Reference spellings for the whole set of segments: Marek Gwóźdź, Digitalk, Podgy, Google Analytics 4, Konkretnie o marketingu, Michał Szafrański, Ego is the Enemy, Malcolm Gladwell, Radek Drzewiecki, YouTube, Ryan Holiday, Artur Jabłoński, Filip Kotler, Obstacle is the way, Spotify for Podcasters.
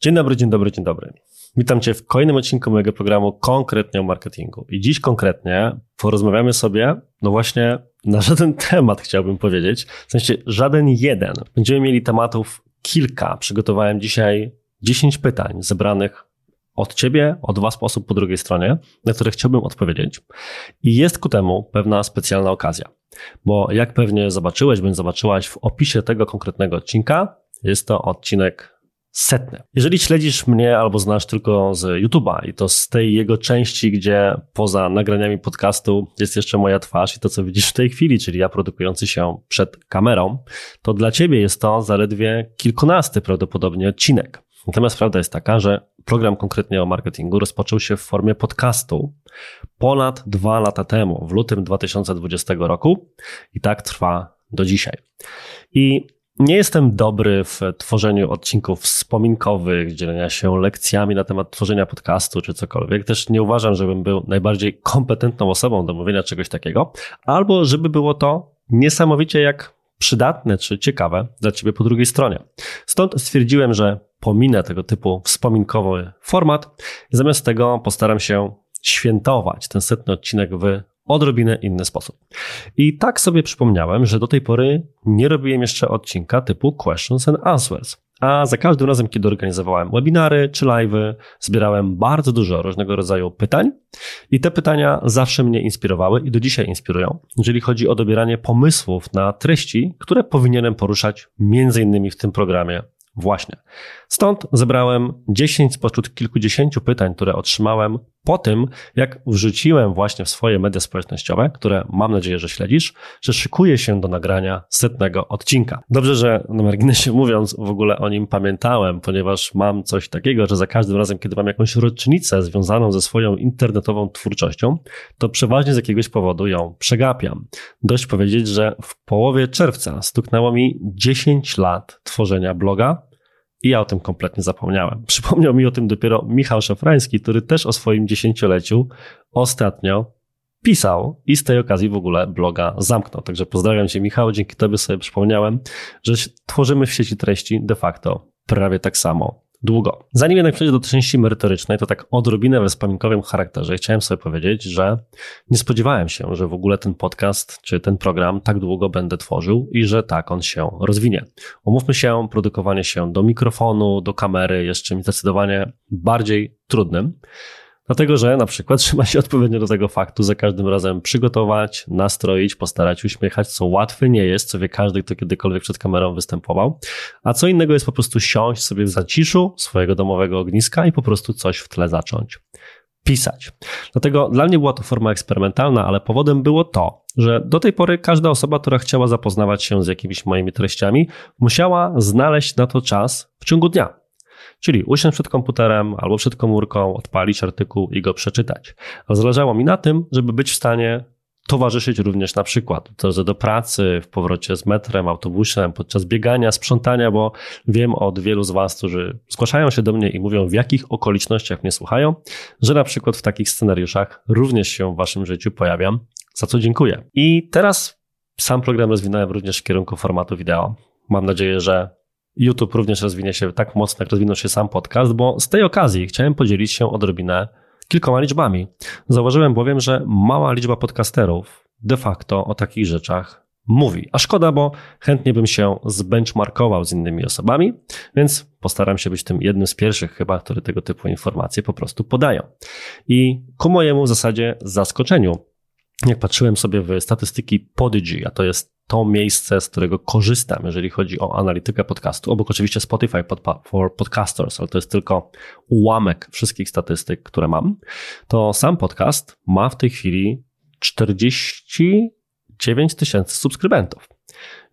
Dzień dobry, dzień dobry, dzień dobry. Witam Cię w kolejnym odcinku mojego programu Konkretnie o marketingu. I dziś konkretnie porozmawiamy sobie, no właśnie na żaden temat chciałbym powiedzieć, w sensie żaden jeden. Będziemy mieli tematów kilka. Przygotowałem dzisiaj 10 pytań zebranych od Ciebie, od Was, osób po drugiej stronie, na które chciałbym odpowiedzieć. I jest ku temu pewna specjalna okazja, bo jak pewnie zobaczyłeś, bądź zobaczyłaś w opisie tego konkretnego odcinka, jest to odcinek 100. Jeżeli śledzisz mnie albo znasz tylko z YouTube'a i to z tej jego części, gdzie poza nagraniami podcastu jest jeszcze moja twarz i to, co widzisz w tej chwili, czyli ja produkujący się przed kamerą, to dla Ciebie jest to zaledwie kilkunasty prawdopodobnie odcinek. Natomiast prawda jest taka, że program konkretnie o marketingu rozpoczął się w formie podcastu ponad 2 lata temu, w lutym 2020 roku i tak trwa do dzisiaj. I nie jestem dobry w tworzeniu odcinków wspominkowych, dzielenia się lekcjami na temat tworzenia podcastu czy cokolwiek. Też nie uważam, żebym był najbardziej kompetentną osobą do mówienia czegoś takiego, albo żeby było to niesamowicie jak przydatne czy ciekawe dla Ciebie po drugiej stronie. Stąd stwierdziłem, że pominę tego typu wspominkowy format i zamiast tego postaram się świętować ten 100 odcinek w odrobinę inny sposób. I tak sobie przypomniałem, że do tej pory nie robiłem jeszcze odcinka typu questions and answers, a za każdym razem, kiedy organizowałem webinary czy live'y, zbierałem bardzo dużo różnego rodzaju pytań i te pytania zawsze mnie inspirowały i do dzisiaj inspirują, jeżeli chodzi o dobieranie pomysłów na treści, które powinienem poruszać między innymi w tym programie właśnie. Stąd zebrałem 10 spośród kilkudziesięciu pytań, które otrzymałem po tym, jak wrzuciłem właśnie w swoje media społecznościowe, które mam nadzieję, że śledzisz, że szykuję się do nagrania 100 odcinka. Dobrze, że na marginesie mówiąc w ogóle o nim pamiętałem, ponieważ mam coś takiego, że za każdym razem, kiedy mam jakąś rocznicę związaną ze swoją internetową twórczością, to przeważnie z jakiegoś powodu ją przegapiam. Dość powiedzieć, że w połowie czerwca stuknęło mi 10 lat tworzenia bloga, i ja o tym kompletnie zapomniałem. Przypomniał mi o tym dopiero Michał Szafrański, który też o swoim 10-leciu ostatnio pisał i z tej okazji w ogóle bloga zamknął. Także pozdrawiam Cię, Michał, dzięki Tobie sobie przypomniałem, że tworzymy w sieci treści de facto prawie tak samo długo. Zanim jednak przejdę do części merytorycznej, to tak odrobinę we wspominkowym charakterze chciałem sobie powiedzieć, że nie spodziewałem się, że w ogóle ten podcast czy ten program tak długo będę tworzył i że tak on się rozwinie. Umówmy się, produkowanie się do mikrofonu, do kamery jest czymś zdecydowanie bardziej trudnym, dlatego że na przykład trzeba się odpowiednio do tego faktu za każdym razem przygotować, nastroić, postarać uśmiechać, co łatwe nie jest, co wie każdy, kto kiedykolwiek przed kamerą występował, a co innego jest po prostu siąść sobie w zaciszu swojego domowego ogniska i po prostu coś w tle zacząć pisać. Dlatego dla mnie była to forma eksperymentalna, ale powodem było to, że do tej pory każda osoba, która chciała zapoznawać się z jakimiś moimi treściami, musiała znaleźć na to czas w ciągu dnia. Czyli usiąść przed komputerem albo przed komórką, odpalić artykuł i go przeczytać. Ale zależało mi na tym, żeby być w stanie towarzyszyć również na przykład do pracy, w powrocie z metrem, autobusem, podczas biegania, sprzątania, bo wiem od wielu z Was, którzy zgłaszają się do mnie i mówią, w jakich okolicznościach mnie słuchają, że na przykład w takich scenariuszach również się w Waszym życiu pojawiam, za co dziękuję. I teraz sam program rozwinąłem również w kierunku formatu wideo. Mam nadzieję, że YouTube również rozwinie się tak mocno, jak rozwinął się sam podcast, bo z tej okazji chciałem podzielić się odrobinę kilkoma liczbami. Zauważyłem bowiem, że mała liczba podcasterów de facto o takich rzeczach mówi. A szkoda, bo chętnie bym się zbenchmarkował z innymi osobami, więc postaram się być tym jednym z pierwszych chyba, który tego typu informacje po prostu podają. I ku mojemu w zasadzie zaskoczeniu, jak patrzyłem sobie w statystyki Podgy, a to jest to miejsce, z którego korzystam, jeżeli chodzi o analitykę podcastu, obok oczywiście Spotify for Podcasters, ale to jest tylko ułamek wszystkich statystyk, które mam, to sam podcast ma w tej chwili 49 000 subskrybentów.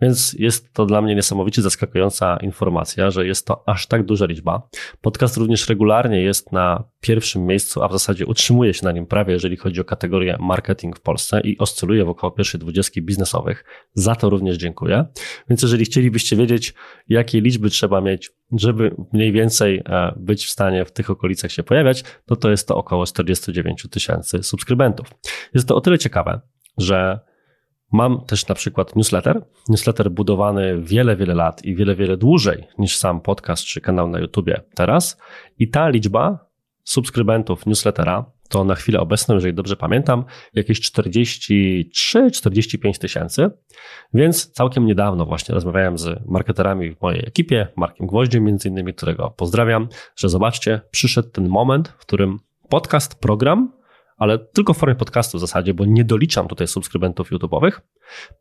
Więc jest to dla mnie niesamowicie zaskakująca informacja, że jest to aż tak duża liczba. Podcast również regularnie jest na pierwszym miejscu, a w zasadzie utrzymuje się na nim prawie, jeżeli chodzi o kategorię marketing w Polsce i oscyluje wokoło pierwszej 20 biznesowych. Za to również dziękuję. Więc jeżeli chcielibyście wiedzieć, jakie liczby trzeba mieć, żeby mniej więcej być w stanie w tych okolicach się pojawiać, no to jest to około 49 000 subskrybentów. Jest to o tyle ciekawe, że Mam też na przykład newsletter. Newsletter budowany wiele, wiele lat i wiele, wiele dłużej niż sam podcast czy kanał na YouTubie teraz. I ta liczba subskrybentów newslettera to na chwilę obecną, jeżeli dobrze pamiętam, jakieś 43-45 tysięcy. Więc całkiem niedawno właśnie rozmawiałem z marketerami w mojej ekipie, Markiem Gwoździem między innymi, którego pozdrawiam, że zobaczcie, przyszedł ten moment, w którym podcast, program, ale tylko w formie podcastu w zasadzie, bo nie doliczam tutaj subskrybentów YouTube'owych,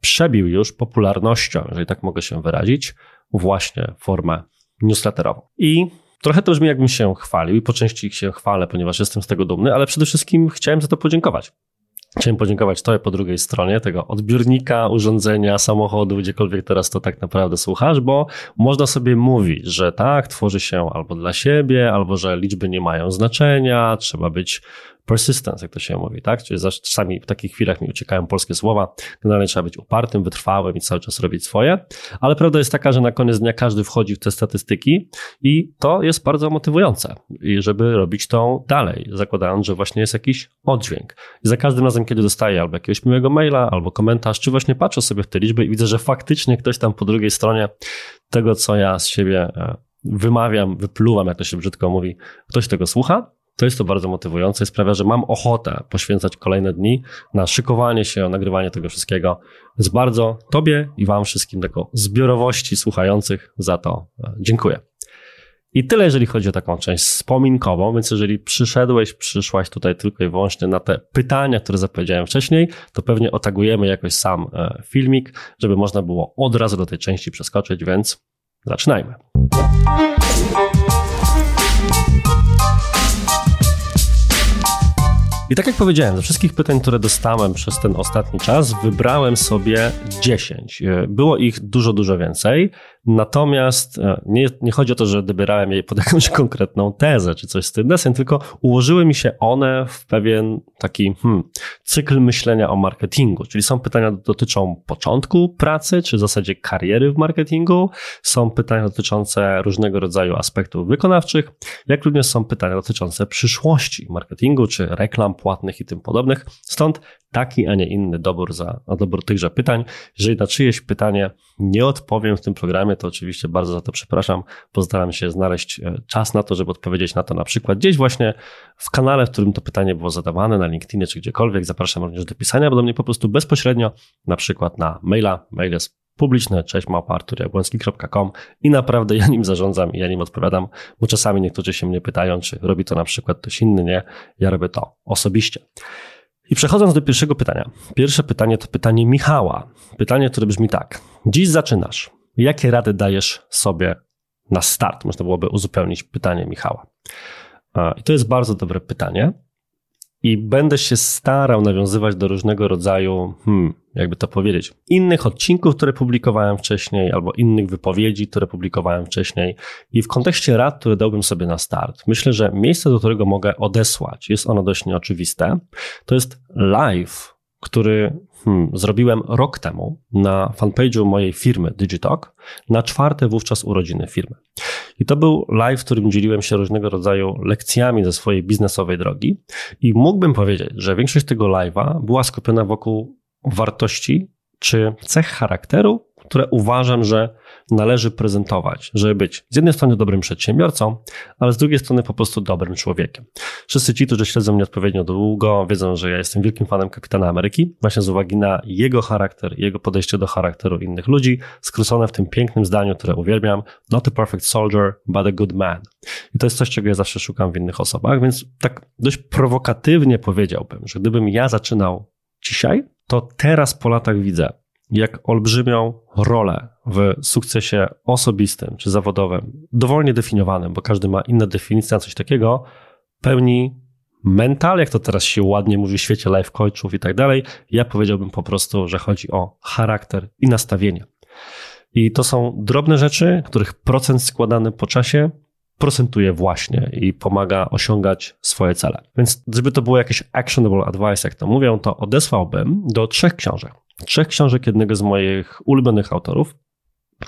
przebił już popularnością, jeżeli tak mogę się wyrazić, właśnie formę newsletterową. I trochę to brzmi, jakbym się chwalił i po części się chwalę, ponieważ jestem z tego dumny, ale przede wszystkim chciałem za to podziękować. Chciałem podziękować tobie po drugiej stronie tego odbiornika, urządzenia, samochodu, gdziekolwiek teraz to tak naprawdę słuchasz, bo można sobie mówić, że tak, tworzy się albo dla siebie, albo że liczby nie mają znaczenia, trzeba być persistence, jak to się mówi, tak? Czyli czasami w takich chwilach mi uciekają polskie słowa. Generalnie trzeba być upartym, wytrwałym i cały czas robić swoje. Ale prawda jest taka, że na koniec dnia każdy wchodzi w te statystyki i to jest bardzo motywujące, i żeby robić to dalej, zakładając, że właśnie jest jakiś oddźwięk. I za każdym razem, kiedy dostaję albo jakiegoś miłego maila, albo komentarz, czy właśnie patrzę sobie w te liczby i widzę, że faktycznie ktoś tam po drugiej stronie tego, co ja z siebie wymawiam, wypluwam, jak to się brzydko mówi, ktoś tego słucha, to jest to bardzo motywujące i sprawia, że mam ochotę poświęcać kolejne dni na szykowanie się, nagrywanie tego wszystkiego. Więc bardzo tobie i wam wszystkim jako zbiorowości słuchających za to dziękuję. I tyle, jeżeli chodzi o taką część wspominkową, więc jeżeli przyszłaś tutaj tylko i wyłącznie na te pytania, które zapowiedziałem wcześniej, to pewnie otagujemy jakoś sam filmik, żeby można było od razu do tej części przeskoczyć, więc zaczynajmy. I tak jak powiedziałem, ze wszystkich pytań, które dostałem przez ten ostatni czas, wybrałem sobie 10. Było ich dużo, dużo więcej. Natomiast nie chodzi o to, że dobierałem je pod jakąś konkretną tezę czy coś z tym desem, tylko ułożyły mi się one w pewien taki cykl myślenia o marketingu. Czyli są pytania dotyczą początku pracy czy w zasadzie kariery w marketingu. Są pytania dotyczące różnego rodzaju aspektów wykonawczych, jak również są pytania dotyczące przyszłości marketingu czy reklam płatnych i tym podobnych. Stąd taki, a nie inny dobór tychże pytań. Jeżeli na czyjeś pytanie nie odpowiem w tym programie, to oczywiście bardzo za to przepraszam. Postaram się znaleźć czas na to, żeby odpowiedzieć na to na przykład gdzieś właśnie w kanale, w którym to pytanie było zadawane, na LinkedInie czy gdziekolwiek. Zapraszam również do pisania, bo do mnie po prostu bezpośrednio, na przykład na maila. Mail jest publiczny, cześć@arturjabłoński.com i naprawdę ja nim zarządzam i ja nim odpowiadam, bo czasami niektórzy się mnie pytają, czy robi to na przykład ktoś inny, nie. Ja robię to osobiście. I przechodząc do pierwszego pytania. Pierwsze pytanie to pytanie Michała. Pytanie, które brzmi tak. Dziś zaczynasz. Jakie rady dajesz sobie na start? Można byłoby uzupełnić pytanie Michała. I to jest bardzo dobre pytanie. I będę się starał nawiązywać do różnego rodzaju, jakby to powiedzieć, innych odcinków, które publikowałem wcześniej, albo innych wypowiedzi, które publikowałem wcześniej. I w kontekście rad, które dałbym sobie na start, myślę, że miejsce, do którego mogę odesłać, jest ono dość nieoczywiste. To jest live, który zrobiłem rok temu na fanpage'u mojej firmy Digitalk na czwarte wówczas urodziny firmy. I to był live, w którym dzieliłem się różnego rodzaju lekcjami ze swojej biznesowej drogi i mógłbym powiedzieć, że większość tego live'a była skupiona wokół wartości czy cech charakteru, które uważam, że należy prezentować, żeby być z jednej strony dobrym przedsiębiorcą, ale z drugiej strony po prostu dobrym człowiekiem. Wszyscy ci, którzy śledzą mnie odpowiednio długo, wiedzą, że ja jestem wielkim fanem Kapitana Ameryki, właśnie z uwagi na jego charakter, jego podejście do charakteru innych ludzi, skrócone w tym pięknym zdaniu, które uwielbiam, not a perfect soldier, but a good man. I to jest coś, czego ja zawsze szukam w innych osobach, więc tak dość prowokatywnie powiedziałbym, że gdybym ja zaczynał dzisiaj, to teraz po latach widzę, jak olbrzymią rolę w sukcesie osobistym czy zawodowym, dowolnie definiowanym, bo każdy ma inne definicje na coś takiego, pełni mental, jak to teraz się ładnie mówi w świecie life coachów i tak dalej. Ja powiedziałbym po prostu, że chodzi o charakter i nastawienie. I to są drobne rzeczy, których procent składany po czasie procentuje właśnie i pomaga osiągać swoje cele. Więc żeby to było jakieś actionable advice, jak to mówią, to odesłałbym do trzech książek jednego z moich ulubionych autorów,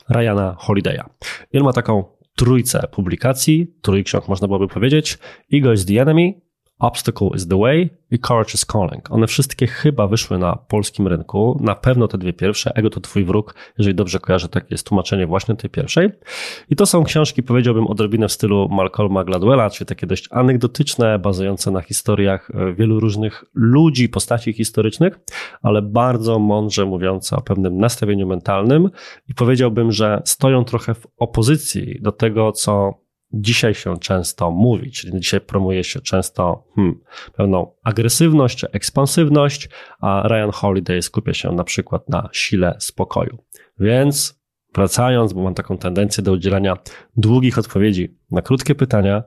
Ryana Holiday'a. I on ma taką trójkę publikacji, trójksiąg można byłoby powiedzieć, Ego is the Enemy, Obstacle is the way i Courage is calling. One wszystkie chyba wyszły na polskim rynku, na pewno te dwie pierwsze. Ego to twój wróg, jeżeli dobrze kojarzę, takie jest tłumaczenie właśnie tej pierwszej. I to są książki, powiedziałbym, odrobinę w stylu Malcolma Gladwella, czyli takie dość anegdotyczne, bazujące na historiach wielu różnych ludzi, postaci historycznych, ale bardzo mądrze mówiące o pewnym nastawieniu mentalnym i powiedziałbym, że stoją trochę w opozycji do tego, co dzisiaj się często mówi, czyli dzisiaj promuje się często pewną agresywność, ekspansywność, a Ryan Holiday skupia się na przykład na sile spokoju. Więc wracając, bo mam taką tendencję do udzielania długich odpowiedzi na krótkie pytania,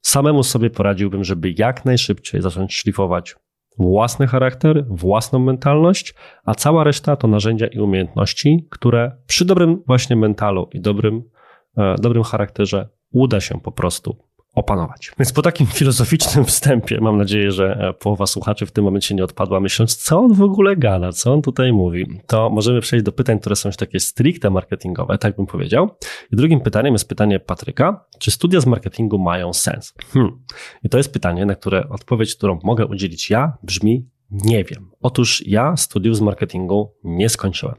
samemu sobie poradziłbym, żeby jak najszybciej zacząć szlifować własny charakter, własną mentalność, a cała reszta to narzędzia i umiejętności, które przy dobrym właśnie mentalu i dobrym charakterze uda się po prostu opanować. Więc po takim filozoficznym wstępie, mam nadzieję, że połowa słuchaczy w tym momencie nie odpadła, myśląc, co on w ogóle gada, co on tutaj mówi, to możemy przejść do pytań, które są już takie stricte marketingowe, tak bym powiedział. I drugim pytaniem jest pytanie Patryka, czy studia z marketingu mają sens? I to jest pytanie, na które odpowiedź, którą mogę udzielić ja, brzmi: nie wiem. Otóż ja studiów z marketingu nie skończyłem.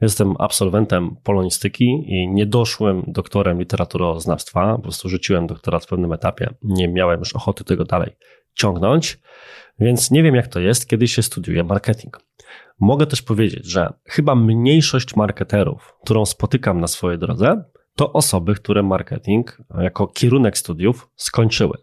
Jestem absolwentem polonistyki i niedoszłym doktorem literaturoznawstwa. Po prostu rzuciłem doktorat w pewnym etapie. Nie miałem już ochoty tego dalej ciągnąć, więc nie wiem, jak to jest, kiedy się studiuje marketing. Mogę też powiedzieć, że chyba mniejszość marketerów, którą spotykam na swojej drodze, to osoby, które marketing jako kierunek studiów skończyły.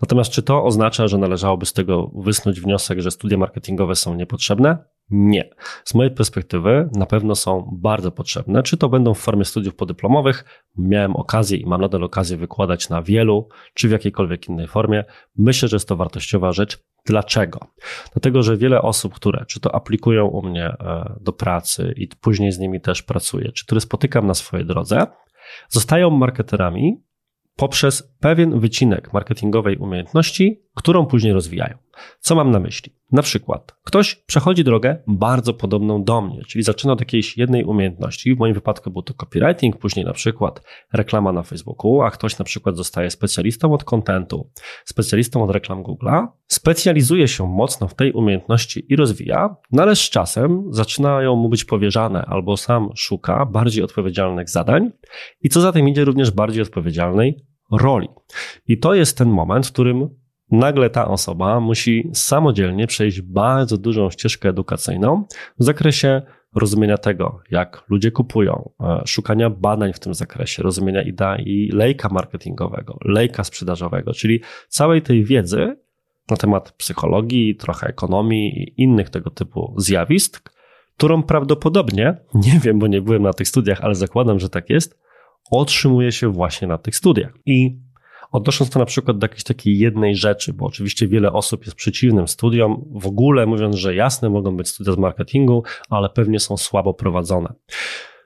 Natomiast czy to oznacza, że należałoby z tego wysnuć wniosek, że studia marketingowe są niepotrzebne? Nie. Z mojej perspektywy na pewno są bardzo potrzebne. Czy to będą w formie studiów podyplomowych? Miałem okazję i mam nadal okazję wykładać na wielu, czy w jakiejkolwiek innej formie. Myślę, że jest to wartościowa rzecz. Dlaczego? Dlatego, że wiele osób, które czy to aplikują u mnie do pracy i później z nimi też pracuję, czy które spotykam na swojej drodze, zostają marketerami poprzez pewien wycinek marketingowej umiejętności, którą później rozwijają. Co mam na myśli? Na przykład ktoś przechodzi drogę bardzo podobną do mnie, czyli zaczyna od jakiejś jednej umiejętności. W moim wypadku był to copywriting, później na przykład reklama na Facebooku, a ktoś na przykład zostaje specjalistą od contentu, specjalistą od reklam Google'a, specjalizuje się mocno w tej umiejętności i rozwija, no ale z czasem zaczynają mu być powierzane albo sam szuka bardziej odpowiedzialnych zadań i co za tym idzie również bardziej odpowiedzialnej roli. I to jest ten moment, w którym nagle ta osoba musi samodzielnie przejść bardzo dużą ścieżkę edukacyjną w zakresie rozumienia tego, jak ludzie kupują, szukania badań w tym zakresie, rozumienia idei lejka marketingowego, lejka sprzedażowego, czyli całej tej wiedzy na temat psychologii, trochę ekonomii i innych tego typu zjawisk, którą prawdopodobnie, nie wiem, bo nie byłem na tych studiach, ale zakładam, że tak jest, otrzymuje się właśnie na tych studiach. I odnosząc to na przykład do jakiejś takiej jednej rzeczy, bo oczywiście wiele osób jest przeciwnym studiom, w ogóle mówiąc, że jasne, mogą być studia z marketingu, ale pewnie są słabo prowadzone.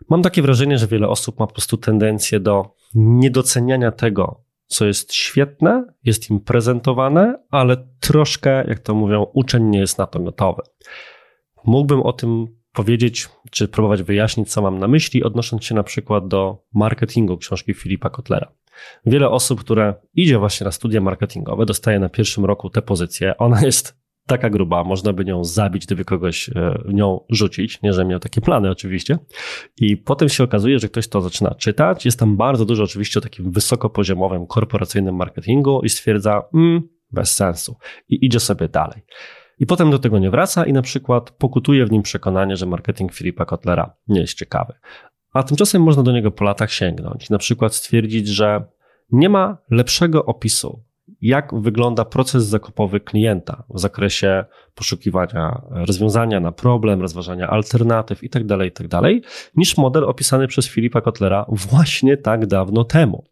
Mam takie wrażenie, że wiele osób ma po prostu tendencję do niedoceniania tego, co jest świetne, jest im prezentowane, ale troszkę, jak to mówią, uczeń nie jest na to gotowy. Mógłbym o tym powiedzieć, czy próbować wyjaśnić, co mam na myśli, odnosząc się na przykład do marketingu książki Filipa Kotlera. Wiele osób, które idzie właśnie na studia marketingowe, dostaje na pierwszym roku tę pozycję. Ona jest taka gruba, można by nią zabić, gdyby kogoś nią rzucić. Nie, że miał takie plany oczywiście. I potem się okazuje, że ktoś to zaczyna czytać. Jest tam bardzo dużo oczywiście o takim wysokopoziomowym, korporacyjnym marketingu i stwierdza, bez sensu. I idzie sobie dalej. I potem do tego nie wraca i na przykład pokutuje w nim przekonanie, że marketing Filipa Kotlera nie jest ciekawy. A tymczasem można do niego po latach sięgnąć. Na przykład stwierdzić, że nie ma lepszego opisu, jak wygląda proces zakupowy klienta w zakresie poszukiwania rozwiązania na problem, rozważania alternatyw itd., niż model opisany przez Filipa Kotlera właśnie tak dawno temu.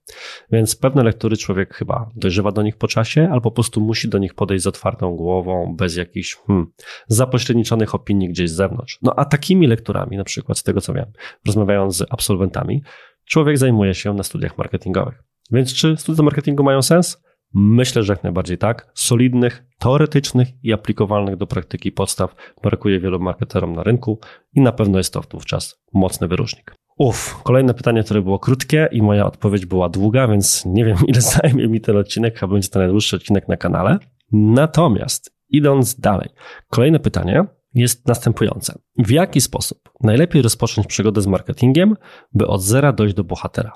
Więc pewne lektury człowiek chyba dojrzewa do nich po czasie, albo po prostu musi do nich podejść z otwartą głową, bez jakichś zapośredniczonych opinii gdzieś z zewnątrz. No a takimi lekturami, na przykład z tego co wiem, rozmawiając z absolwentami, człowiek zajmuje się na studiach marketingowych. Więc czy studia marketingu mają sens? Myślę, że jak najbardziej tak. Solidnych, teoretycznych i aplikowalnych do praktyki podstaw brakuje wielu marketerom na rynku i na pewno jest to wówczas mocny wyróżnik. Kolejne pytanie, które było krótkie i moja odpowiedź była długa, więc nie wiem, ile zajmie mi ten odcinek, a będzie to najdłuższy odcinek na kanale. Natomiast idąc dalej, kolejne pytanie jest następujące. W jaki sposób najlepiej rozpocząć przygodę z marketingiem, by od zera dojść do bohatera?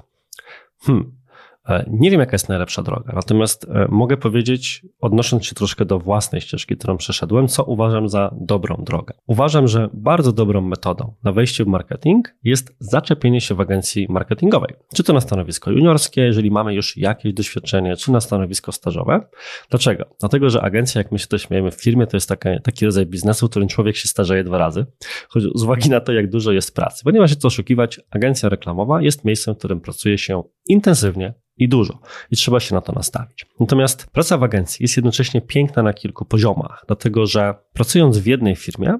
Nie wiem, jaka jest najlepsza droga, natomiast mogę powiedzieć, odnosząc się troszkę do własnej ścieżki, którą przeszedłem, co uważam za dobrą drogę. Uważam, że bardzo dobrą metodą na wejście w marketing jest zaczepienie się w agencji marketingowej. Czy to na stanowisko juniorskie, jeżeli mamy już jakieś doświadczenie, czy na stanowisko stażowe. Dlaczego? Dlatego, że agencja, jak my się to śmiejemy w firmie, to jest taki rodzaj biznesu, w którym człowiek się starzeje 2 razy, choć z uwagi na to, jak dużo jest pracy. Bo nie ma się co oszukiwać, agencja reklamowa jest miejscem, w którym pracuje się intensywnie, i dużo. I trzeba się na to nastawić. Natomiast praca w agencji jest jednocześnie piękna na kilku poziomach, dlatego że pracując w jednej firmie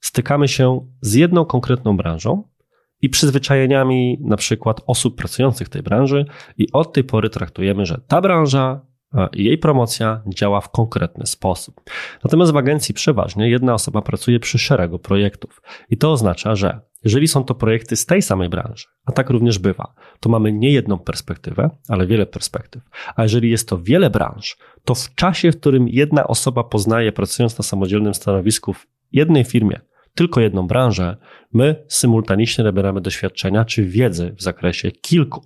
stykamy się z jedną konkretną branżą i przyzwyczajeniami na przykład osób pracujących w tej branży i od tej pory traktujemy, że ta branża i jej promocja działa w konkretny sposób. Natomiast w agencji przeważnie jedna osoba pracuje przy szeregu projektów i to oznacza, że jeżeli są to projekty z tej samej branży, a tak również bywa, to mamy nie jedną perspektywę, ale wiele perspektyw. A jeżeli jest to wiele branż, to w czasie, w którym jedna osoba poznaje, pracując na samodzielnym stanowisku w jednej firmie, tylko jedną branżę, my symultanicznie nabieramy doświadczenia czy wiedzy w zakresie kilku.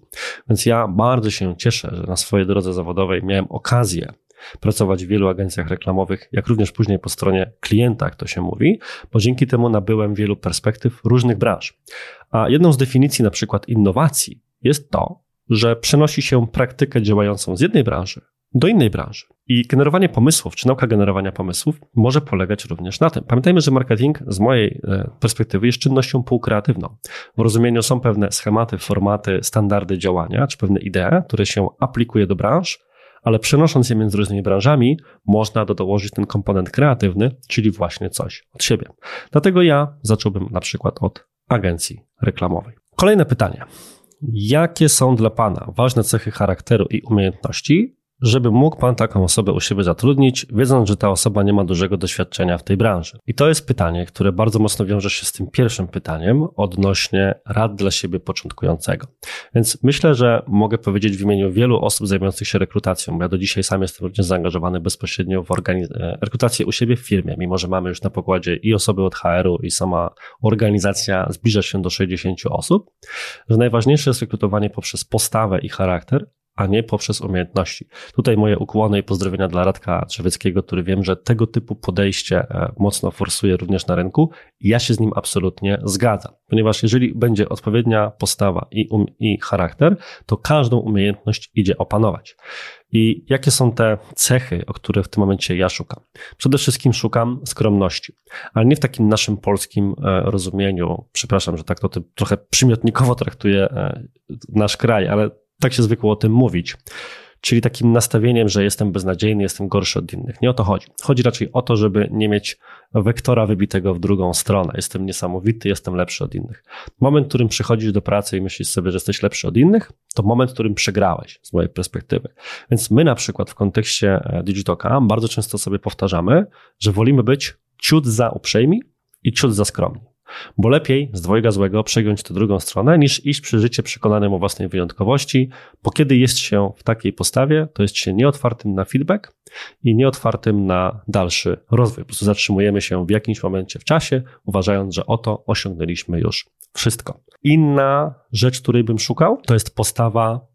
Więc ja bardzo się cieszę, że na swojej drodze zawodowej miałem okazję pracować w wielu agencjach reklamowych, jak również później po stronie klienta, jak to się mówi, bo dzięki temu nabyłem wielu perspektyw różnych branż. A jedną z definicji na przykład innowacji jest to, że przenosi się praktykę działającą z jednej branży do innej branży. I generowanie pomysłów, czy nauka generowania pomysłów może polegać również na tym. Pamiętajmy, że marketing z mojej perspektywy jest czynnością półkreatywną. W rozumieniu są pewne schematy, formaty, standardy działania, czy pewne idee, które się aplikuje do branż, ale przenosząc je między różnymi branżami, można dołożyć ten komponent kreatywny, czyli właśnie coś od siebie. Dlatego ja zacząłbym na przykład od agencji reklamowej. Kolejne pytanie. Jakie są dla Pana ważne cechy charakteru i umiejętności, żeby mógł Pan taką osobę u siebie zatrudnić, wiedząc, że ta osoba nie ma dużego doświadczenia w tej branży? I to jest pytanie, które bardzo mocno wiąże się z tym pierwszym pytaniem odnośnie rad dla siebie początkującego. Więc myślę, że mogę powiedzieć w imieniu wielu osób zajmujących się rekrutacją, bo ja do dzisiaj sam jestem również zaangażowany bezpośrednio w rekrutację u siebie w firmie, mimo że mamy już na pokładzie i osoby od HR-u i sama organizacja zbliża się do 60 osób, że najważniejsze jest rekrutowanie poprzez postawę i charakter, a nie poprzez umiejętności. Tutaj moje ukłony i pozdrowienia dla Radka Drzewieckiego, który wiem, że tego typu podejście mocno forsuje również na rynku. Ja się z nim absolutnie zgadzam, ponieważ jeżeli będzie odpowiednia postawa i charakter, to każdą umiejętność idzie opanować. I jakie są te cechy, o które w tym momencie ja szukam? Przede wszystkim szukam skromności, ale nie w takim naszym polskim rozumieniu, przepraszam, że tak to trochę przymiotnikowo traktuje nasz kraj, ale tak się zwykło o tym mówić, czyli takim nastawieniem, że jestem beznadziejny, jestem gorszy od innych. Nie o to chodzi. Chodzi raczej o to, żeby nie mieć wektora wybitego w drugą stronę. Jestem niesamowity, jestem lepszy od innych. Moment, w którym przychodzisz do pracy i myślisz sobie, że jesteś lepszy od innych, to moment, w którym przegrałeś z mojej perspektywy. Więc my na przykład w kontekście Digitalka bardzo często sobie powtarzamy, że wolimy być ciut za uprzejmi i ciut za skromni. Bo lepiej z dwojga złego przegiąć tę drugą stronę, niż iść przy życie przekonanym o własnej wyjątkowości, bo kiedy jest się w takiej postawie, to jest się nieotwartym na feedback i nieotwartym na dalszy rozwój. Po prostu zatrzymujemy się w jakimś momencie w czasie, uważając, że oto osiągnęliśmy już wszystko. Inna rzecz, której bym szukał, to jest postawa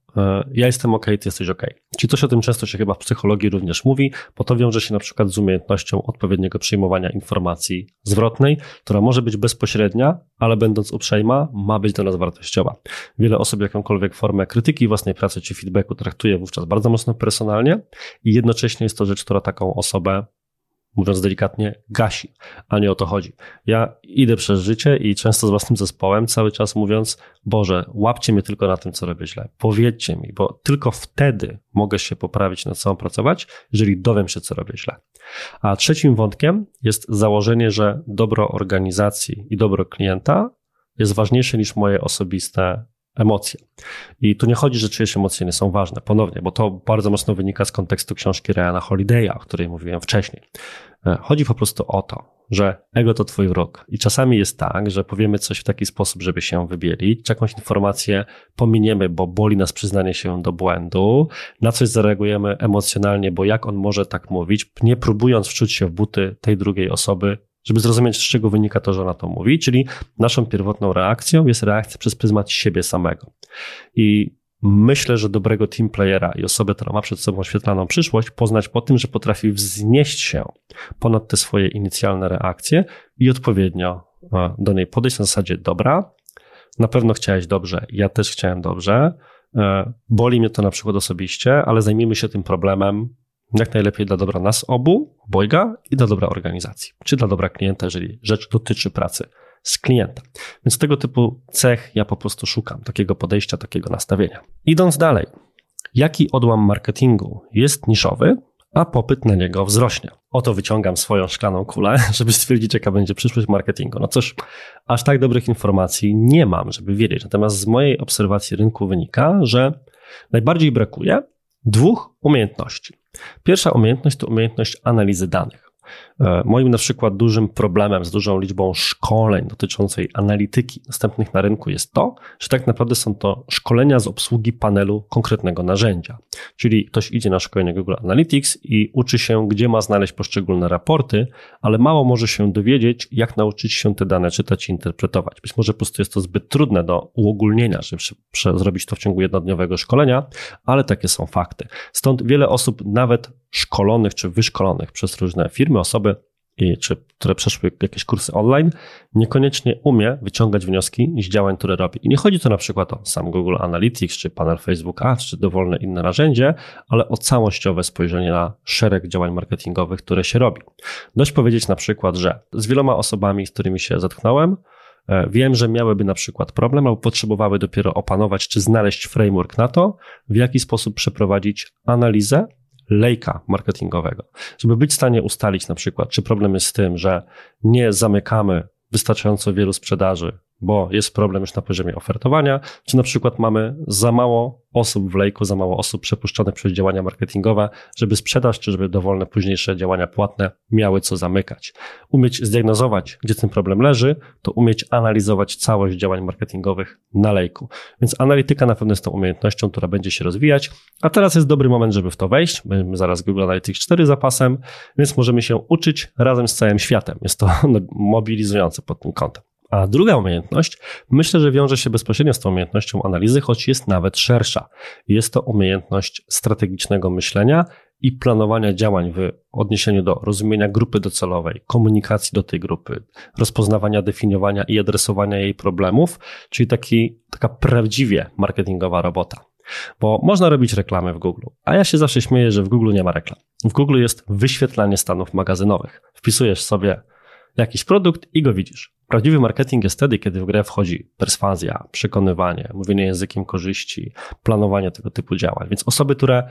ja jestem ok, ty jesteś ok. Czyli coś o tym często się chyba w psychologii również mówi, bo to wiąże się na przykład z umiejętnością odpowiedniego przyjmowania informacji zwrotnej, która może być bezpośrednia, ale będąc uprzejma, ma być dla nas wartościowa. Wiele osób jakąkolwiek formę krytyki własnej pracy czy feedbacku traktuje wówczas bardzo mocno personalnie i jednocześnie jest to rzecz, która taką osobę, mówiąc delikatnie, gasi, a nie o to chodzi. Ja idę przez życie i często z własnym zespołem cały czas mówiąc, Boże, łapcie mnie tylko na tym, co robię źle. Powiedzcie mi, bo tylko wtedy mogę się poprawić, nad sobą pracować, jeżeli dowiem się, co robię źle. A trzecim wątkiem jest założenie, że dobro organizacji i dobro klienta jest ważniejsze niż moje osobiste emocje. I tu nie chodzi, że czyjeś emocje nie są ważne, ponownie, bo to bardzo mocno wynika z kontekstu książki Ryana Holiday'a, o której mówiłem wcześniej. Chodzi po prostu o to, że ego to twój wróg. I czasami jest tak, że powiemy coś w taki sposób, żeby się wybielić, czy jakąś informację pominiemy, bo boli nas przyznanie się do błędu, na coś zareagujemy emocjonalnie, bo jak on może tak mówić, nie próbując wczuć się w buty tej drugiej osoby, żeby zrozumieć, z czego wynika to, że ona to mówi, czyli naszą pierwotną reakcją jest reakcja przez pryzmat siebie samego. I myślę, że dobrego team playera i osobę, która ma przed sobą świetlaną przyszłość, poznać po tym, że potrafi wznieść się ponad te swoje inicjalne reakcje i odpowiednio do niej podejść na zasadzie dobra, na pewno chciałeś dobrze, ja też chciałem dobrze, boli mnie to na przykład osobiście, ale zajmijmy się tym problemem jak najlepiej dla dobra nas obu, obojga i dla dobra organizacji, czy dla dobra klienta, jeżeli rzecz dotyczy pracy z klientem. Więc tego typu cech ja po prostu szukam, takiego podejścia, takiego nastawienia. Idąc dalej, jaki odłam marketingu jest niszowy, a popyt na niego wzrośnie? Oto wyciągam swoją szklaną kulę, żeby stwierdzić, jaka będzie przyszłość marketingu. No cóż, aż tak dobrych informacji nie mam, żeby wiedzieć. Natomiast z mojej obserwacji rynku wynika, że najbardziej brakuje dwóch umiejętności. Pierwsza umiejętność to umiejętność analizy danych. Moim na przykład dużym problemem z dużą liczbą szkoleń dotyczącej analityki dostępnych na rynku jest to, że tak naprawdę są to szkolenia z obsługi panelu konkretnego narzędzia. Czyli ktoś idzie na szkolenie Google Analytics i uczy się, gdzie ma znaleźć poszczególne raporty, ale mało może się dowiedzieć, jak nauczyć się te dane czytać i interpretować. Być może po prostu jest to zbyt trudne do uogólnienia, żeby zrobić to w ciągu jednodniowego szkolenia, ale takie są fakty. Stąd wiele osób nawet szkolonych czy wyszkolonych przez różne firmy, osoby, które przeszły jakieś kursy online, niekoniecznie umie wyciągać wnioski z działań, które robi. I nie chodzi to na przykład o sam Google Analytics, czy panel Facebook Ads, czy dowolne inne narzędzie, ale o całościowe spojrzenie na szereg działań marketingowych, które się robi. Dość powiedzieć na przykład, że z wieloma osobami, z którymi się zetknąłem, wiem, że miałyby na przykład problem albo potrzebowały dopiero opanować, czy znaleźć framework na to, w jaki sposób przeprowadzić analizę lejka marketingowego, żeby być w stanie ustalić na przykład, czy problem jest z tym, że nie zamykamy wystarczająco wielu sprzedaży, bo jest problem już na poziomie ofertowania, czy na przykład mamy za mało osób w lejku, za mało osób przepuszczonych przez działania marketingowe, żeby sprzedaż, czy żeby dowolne późniejsze działania płatne miały co zamykać. Umieć zdiagnozować, gdzie ten problem leży, to umieć analizować całość działań marketingowych na lejku. Więc analityka na pewno jest tą umiejętnością, która będzie się rozwijać, a teraz jest dobry moment, żeby w to wejść. Mamy zaraz Google Analytics 4 za pasem, więc możemy się uczyć razem z całym światem. Jest to mobilizujące pod tym kątem. A druga umiejętność, myślę, że wiąże się bezpośrednio z tą umiejętnością analizy, choć jest nawet szersza. Jest to umiejętność strategicznego myślenia i planowania działań w odniesieniu do rozumienia grupy docelowej, komunikacji do tej grupy, rozpoznawania, definiowania i adresowania jej problemów, czyli taka prawdziwie marketingowa robota. Bo można robić reklamy w Google, a ja się zawsze śmieję, że w Google nie ma reklam. W Google jest wyświetlanie stanów magazynowych. Wpisujesz sobie jakiś produkt i go widzisz. Prawdziwy marketing jest wtedy, kiedy w grę wchodzi perswazja, przekonywanie, mówienie językiem korzyści, planowanie tego typu działań. Więc osoby, które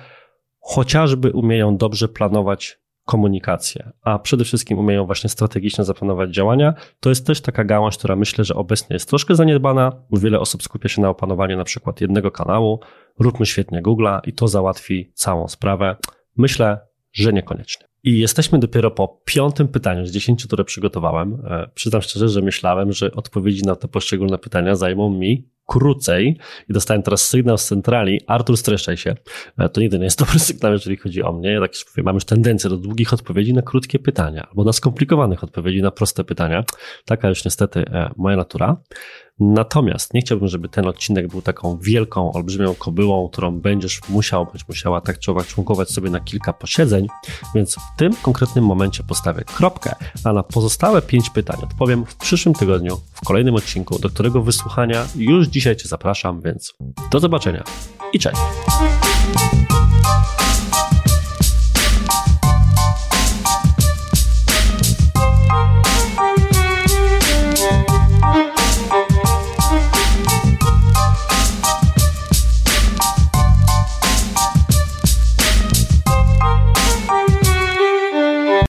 chociażby umieją dobrze planować komunikację, a przede wszystkim umieją właśnie strategicznie zaplanować działania, to jest też taka gałąź, która myślę, że obecnie jest troszkę zaniedbana, bo wiele osób skupia się na opanowaniu na przykład jednego kanału, róbmy świetnie Google'a i to załatwi całą sprawę. Myślę, że niekoniecznie. I jesteśmy dopiero po 5. pytaniu z 10, które przygotowałem. Przyznam szczerze, że myślałem, że odpowiedzi na te poszczególne pytania zajmą mi krócej i dostałem teraz sygnał z centrali. Artur, streszczaj się. To nigdy nie jest dobry sygnał, jeżeli chodzi o mnie. Ja tak powiem, mam już tendencję do długich odpowiedzi na krótkie pytania albo na skomplikowanych odpowiedzi na proste pytania. Taka już niestety moja natura. Natomiast nie chciałbym, żeby ten odcinek był taką wielką, olbrzymią kobyłą, którą będziesz musiał, bądź musiała tak czy owak członkować sobie na kilka posiedzeń, więc w tym konkretnym momencie postawię kropkę, a na pozostałe 5 pytań odpowiem w przyszłym tygodniu, w kolejnym odcinku, do którego wysłuchania już dzisiaj Cię zapraszam, więc do zobaczenia i cześć!